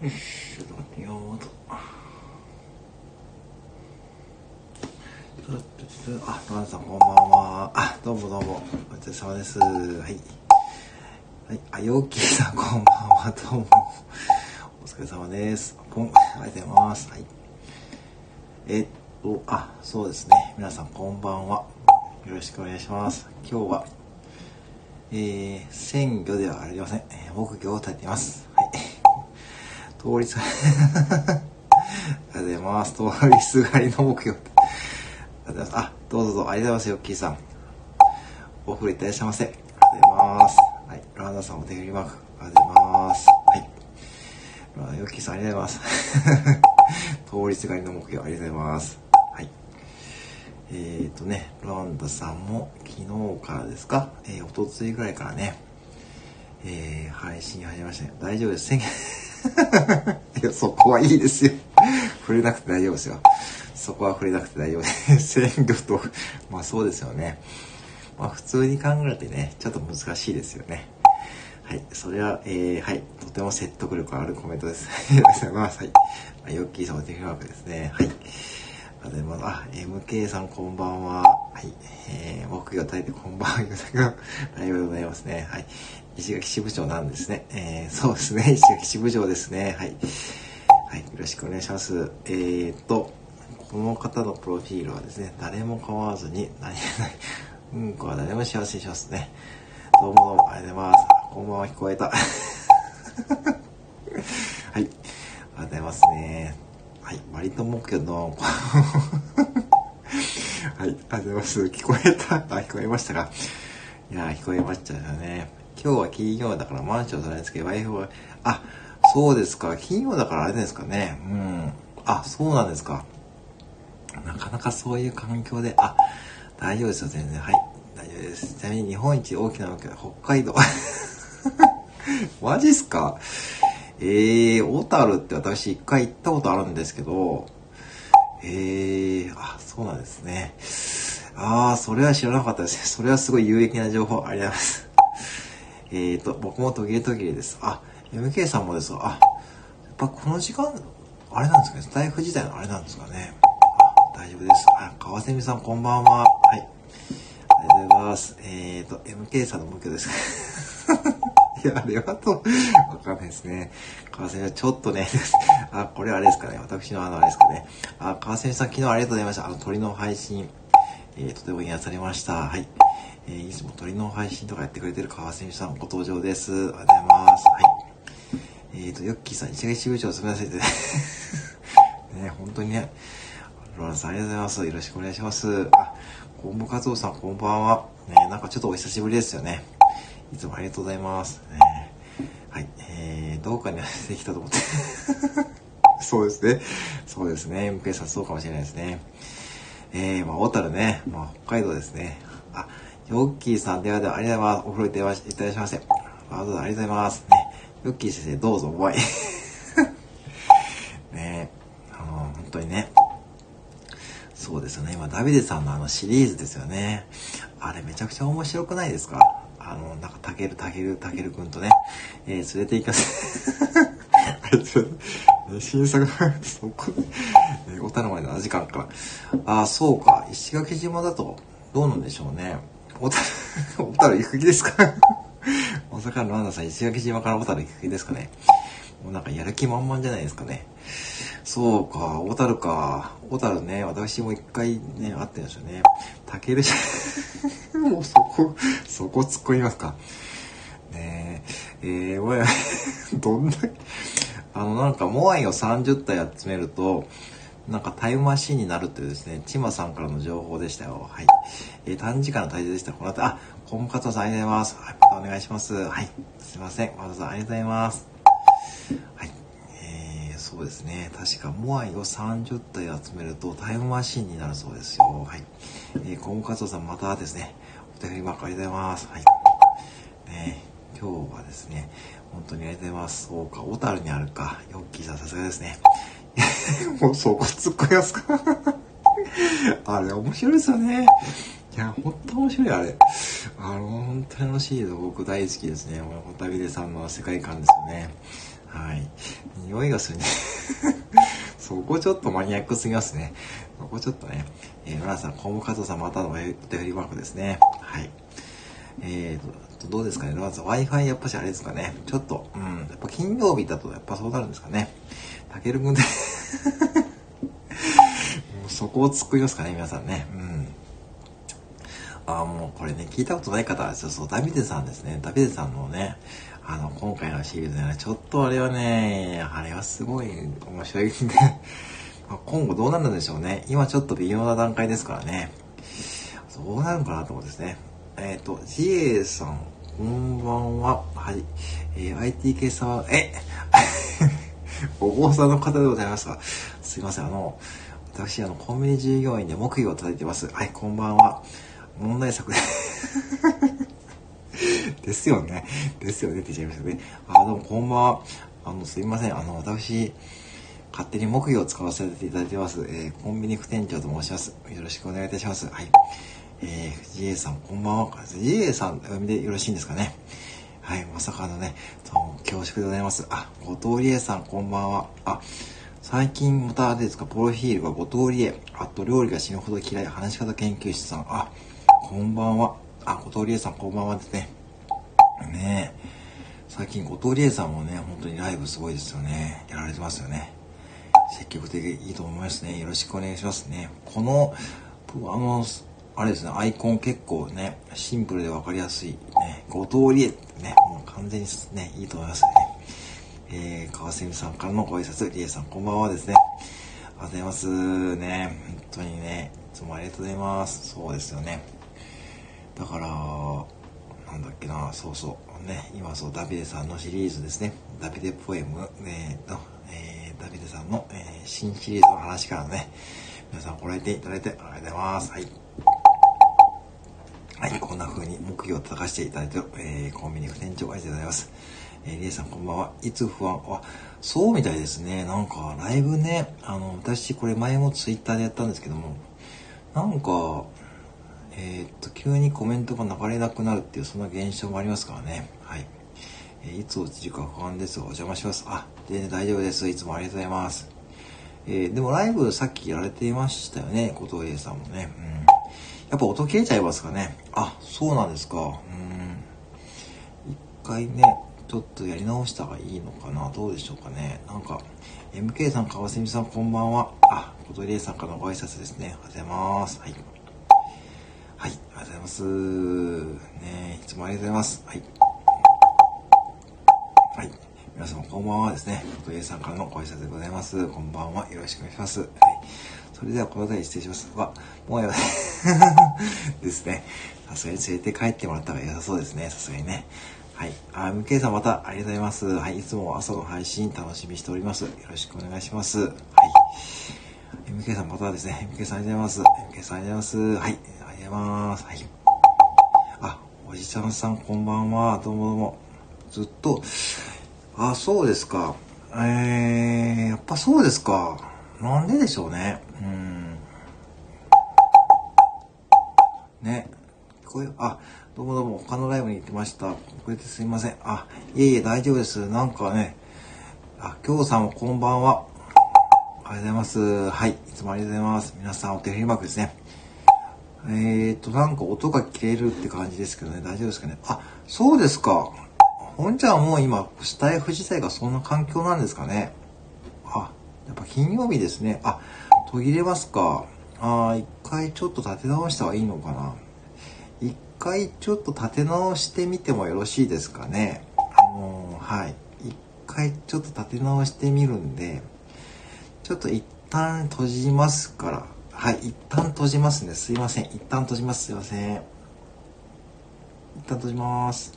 よいしょ、ちょっと待ってよーと。あ、野原さんこんばんは。あ、どうもどうも。お疲れ様です。はい。はい、あ、ヨッキーさんこんばんは。どうも。お疲れ様です。こん、ありがとうございます。はい。あ、そうですね。皆さんこんばんは。よろしくお願いします。今日は、鮮魚ではありません。木魚を炊いています。はい。通りすがりありがとうございます。通りすがりの目標ありがとうございます。あ、どうぞどうぞ。ありがとうございます。ヨッキーさんお風呂いってらっしゃいませ。ありがとうございます。はい、ロハンダさんお手振りマークありがとうございます。はい、ヨッキーさんありがとうございます通りすがりの目標ありがとうございます。はい、ね、ロハンダさんも昨日からですか、おとついぐらいからね、配信始めましたね。大丈夫です、宣言いや、そこはいいですよ。触れなくて大丈夫ですよ。そこは触れなくて大丈夫です。鮮魚と、まあそうですよね。まあ普通に考えてね、ちょっと難しいですよね。はい。それは、はい。とても説得力あるコメントです。ありがとうございます。はい。ヨッキーさんのテクニックですね。はい。ありがとうございます。あ、MK さんこんばんは。はい。木魚炊いてこんばんは。ライブでございますね。はい。石垣支部長なんですね。そうですね。石垣支部長ですね。はい。はい。よろしくお願いします。この方のプロフィールはですね、誰も買わずに、何々、うんこは誰も幸せにしますね。どうもどうも、ありがとうございます。こんばんは、聞こえた。はい。ありがとうございますね。はい。割と目標の、はい。ありがとうございます。聞こえた？あ、聞こえましたか？いや、聞こえましたよね。今日は金曜だからマンションされないですけど、ワイフは、あ、そうですか。金曜だからあれですかね。うん。あ、そうなんですか。なかなかそういう環境で、あ、大丈夫ですよ、全然。はい。大丈夫です。ちなみに日本一大きな目標、北海道。マジっすか？小樽って私一回行ったことあるんですけど、あ、そうなんですね。あー、それは知らなかったですね。それはすごい有益な情報ありがとうございます。僕も途切れ途切れです。あ、MK さんもですが、あ、やっぱこの時間、あれなんですかね、スタイフ自体のあれなんですかね。あ、大丈夫です。あ、川蝉さんこんばんは。はい。ありがとうございます。MK さんの目標ですかいや、あれはと、わかんないですね。川蝉はちょっとね、あ、これあれですかね、私のあれですかね。あ、川蝉さん昨日ありがとうございました。鳥の配信、とても癒されました。はい。いつも鳥の配信とかやってくれてる川澄さんご登場です。ありがとうございます。はい。ヨッキーさん、石垣支部長すみませんね。ね、本当にね。ローランさんありがとうございます。よろしくお願いします。あ、コンボカツオさんこんばんは。ね、なんかちょっとお久しぶりですよね。いつもありがとうございます。ね、はい。どうかにできたと思って。そうですね。そうですね。MK さんそうかもしれないですね。まあ、小樽ね。まあ、北海道ですね。あ、ヨッキーさん、ではではありがとうございます。お風呂ではいただきまして。ありがとうございます。ね、ヨッキー先生、どうぞ、お会い。ねえ、本当にね。そうですよね。今、ダビデさんのシリーズですよね。あれ、めちゃくちゃ面白くないですか？なんか、タケルくんとね、連れて行かせ、あれ、ちょっと、ね、新作が、そこで、おたのまで7時間から。ああ、そうか。石垣島だと、どうなんでしょうね。小樽行く気ですかまさかのアンナさん、石垣島から小樽行く気ですかね。もうなんかやる気満々じゃないですかね。そうか、小樽か。小樽ね、私も一回ね、会ってるんですよね。竹でしょ。もうそこ突っ込みますか。ねえ、モアイ、どんだけ、なんかモアイを30体集めると、なんかタイムマシーンになるってですね、チマさんからの情報でしたよ。はい。短時間の滞在でしたらこの後、あ、コンカツさんありがとうございます。はい、またお願いします。はい。すいません。またさんありがとうございます。はい。そうですね。確か、モアイを30体集めるとタイムマシーンになるそうですよ。はい。コンカツさんまたですね、お手振りマークありがとうございます。はい。今日はですね、本当にありがとうございます。そうか、小樽にあるか。ヨッキーさんさすがですね。もうそこ突っ込みますかあれ面白いですよね。いや、ほんと面白い、あれ。ほんと楽しいです。僕大好きですね。このダビデさんの世界観ですよね。はい。匂いがするね。そこちょっとマニアックすぎますね。そこちょっとね。村さん、コムカトさんまたのお手振りマークですね。はい。どうですかね。まず Wi-Fi やっぱしあれですかね。ちょっと、やっぱ金曜日だとやっぱそうなるんですかね。たけるくんで。そこを突っ込みますかね、皆さんね。ああ、もうこれね、聞いたことない方は、そう、ダビデさんですね。ダビデさんのね、今回のシリーズね、ちょっとあれはね、あれはすごい面白いんで、今後どうなるんでしょうね。今ちょっと微妙な段階ですからね。どうなるかなと思うんですね。ジエさん、こんばんは。はい。ITK さんは、お坊さんの方でございますが、すいません。私、コンビニ従業員で木魚を叩いてます。はい、こんばんは。問題作で。ですよね。ですよねって言っちゃいましたね。どうも、こんばんは。すいません。私、勝手に木魚を使わせていただいてます。コンビニ副店長と申します。よろしくお願いいたします。はい。GA さん、こんばんは。GA さん、読みでよろしいんですかね。はい、まさかのね、恐縮でございます。後藤理恵さん、こんばんは。最近またですか、プロフィールは後藤理恵。料理が死ぬほど嫌い、話し方研究室さん。こんばんは。後藤理恵さん、こんばんはですね。ねえ。最近、後藤理恵さんもね、本当にライブすごいですよね。やられてますよね。積極的でいいと思いますね。よろしくお願いしますね。この、あれですね、アイコン結構ね、シンプルで分かりやすい、ね、後藤理恵ってね、もう完全にね、いいと思いますね。川澄さんからのご挨拶、理恵さんこんばんはですね。ありがとうございます。ね、本当にね、いつもありがとうございます。そうですよね。だから、なんだっけな、そうそう、ね、今そう、ダビデさんのシリーズですね、ダビデポエム、ダビデさんの、新シリーズの話からね、皆さんご来店いただいてありがとうございます。はい。はい、こんな風に木魚を叩かせていただいている、コンビニ副店長ありがとうございます。りえさんこんばんは。いつ不安は、そうみたいですね。なんか、ライブね、私これ前もツイッターでやったんですけども、なんか、急にコメントが流れなくなるっていう、そんな現象もありますからね。はい。いつ落ちるか不安ですが、お邪魔します。で、ね、大丈夫です。いつもありがとうございます。でもライブさっきやられていましたよね、後藤りえさんもね。やっぱ音消えちゃいますかね。そうなんですか。一回ね、ちょっとやり直した方がいいのかな。どうでしょうかね。なんか、MK さん、川澄さん、こんばんは。ことりえさんからのご挨拶ですね。おはようございます。はい。はい、おはようございます。ね、いつもありがとうございます。はい。はい。皆様、こんばんはですね。ことりえさんからのご挨拶でございます。こんばんは。よろしくお願いします。はい。それでは、この辺り失礼します。もうやばい。ですね。さすがに連れて帰ってもらった方が良さそうですね。さすがにね。はい。MK さんまたありがとうございます。はい。いつも朝の配信楽しみしております。よろしくお願いします。はい。MK さんまたですね。MK さんありがとうございます。MK さんありがとうございます。はい。ありがとうございます。はい。おじちゃんさんこんばんは。どうもどうも。ずっと、そうですか。やっぱそうですか。なんででしょうね。ね、こういう、どうもどうも、他のライブに行ってました。遅れてすいません。いえいえ、大丈夫です。なんかね、きょうさんもこんばんは。おはようございます。はい、いつもありがとうございます。皆さん、お手振りマークですね。なんか音が切れるって感じですけどね、大丈夫ですかね。そうですか。ほんちゃんもう今、スタイフ自体がそんな環境なんですかね。やっぱ金曜日ですね。途切れますか。一回ちょっと立て直した方がいいのかな。一回ちょっと立て直してみてもよろしいですかね。はい。一回ちょっと立て直してみるんで、ちょっと一旦閉じますから。はい。一旦閉じますね。すいません。一旦閉じます。すいません。一旦閉じます。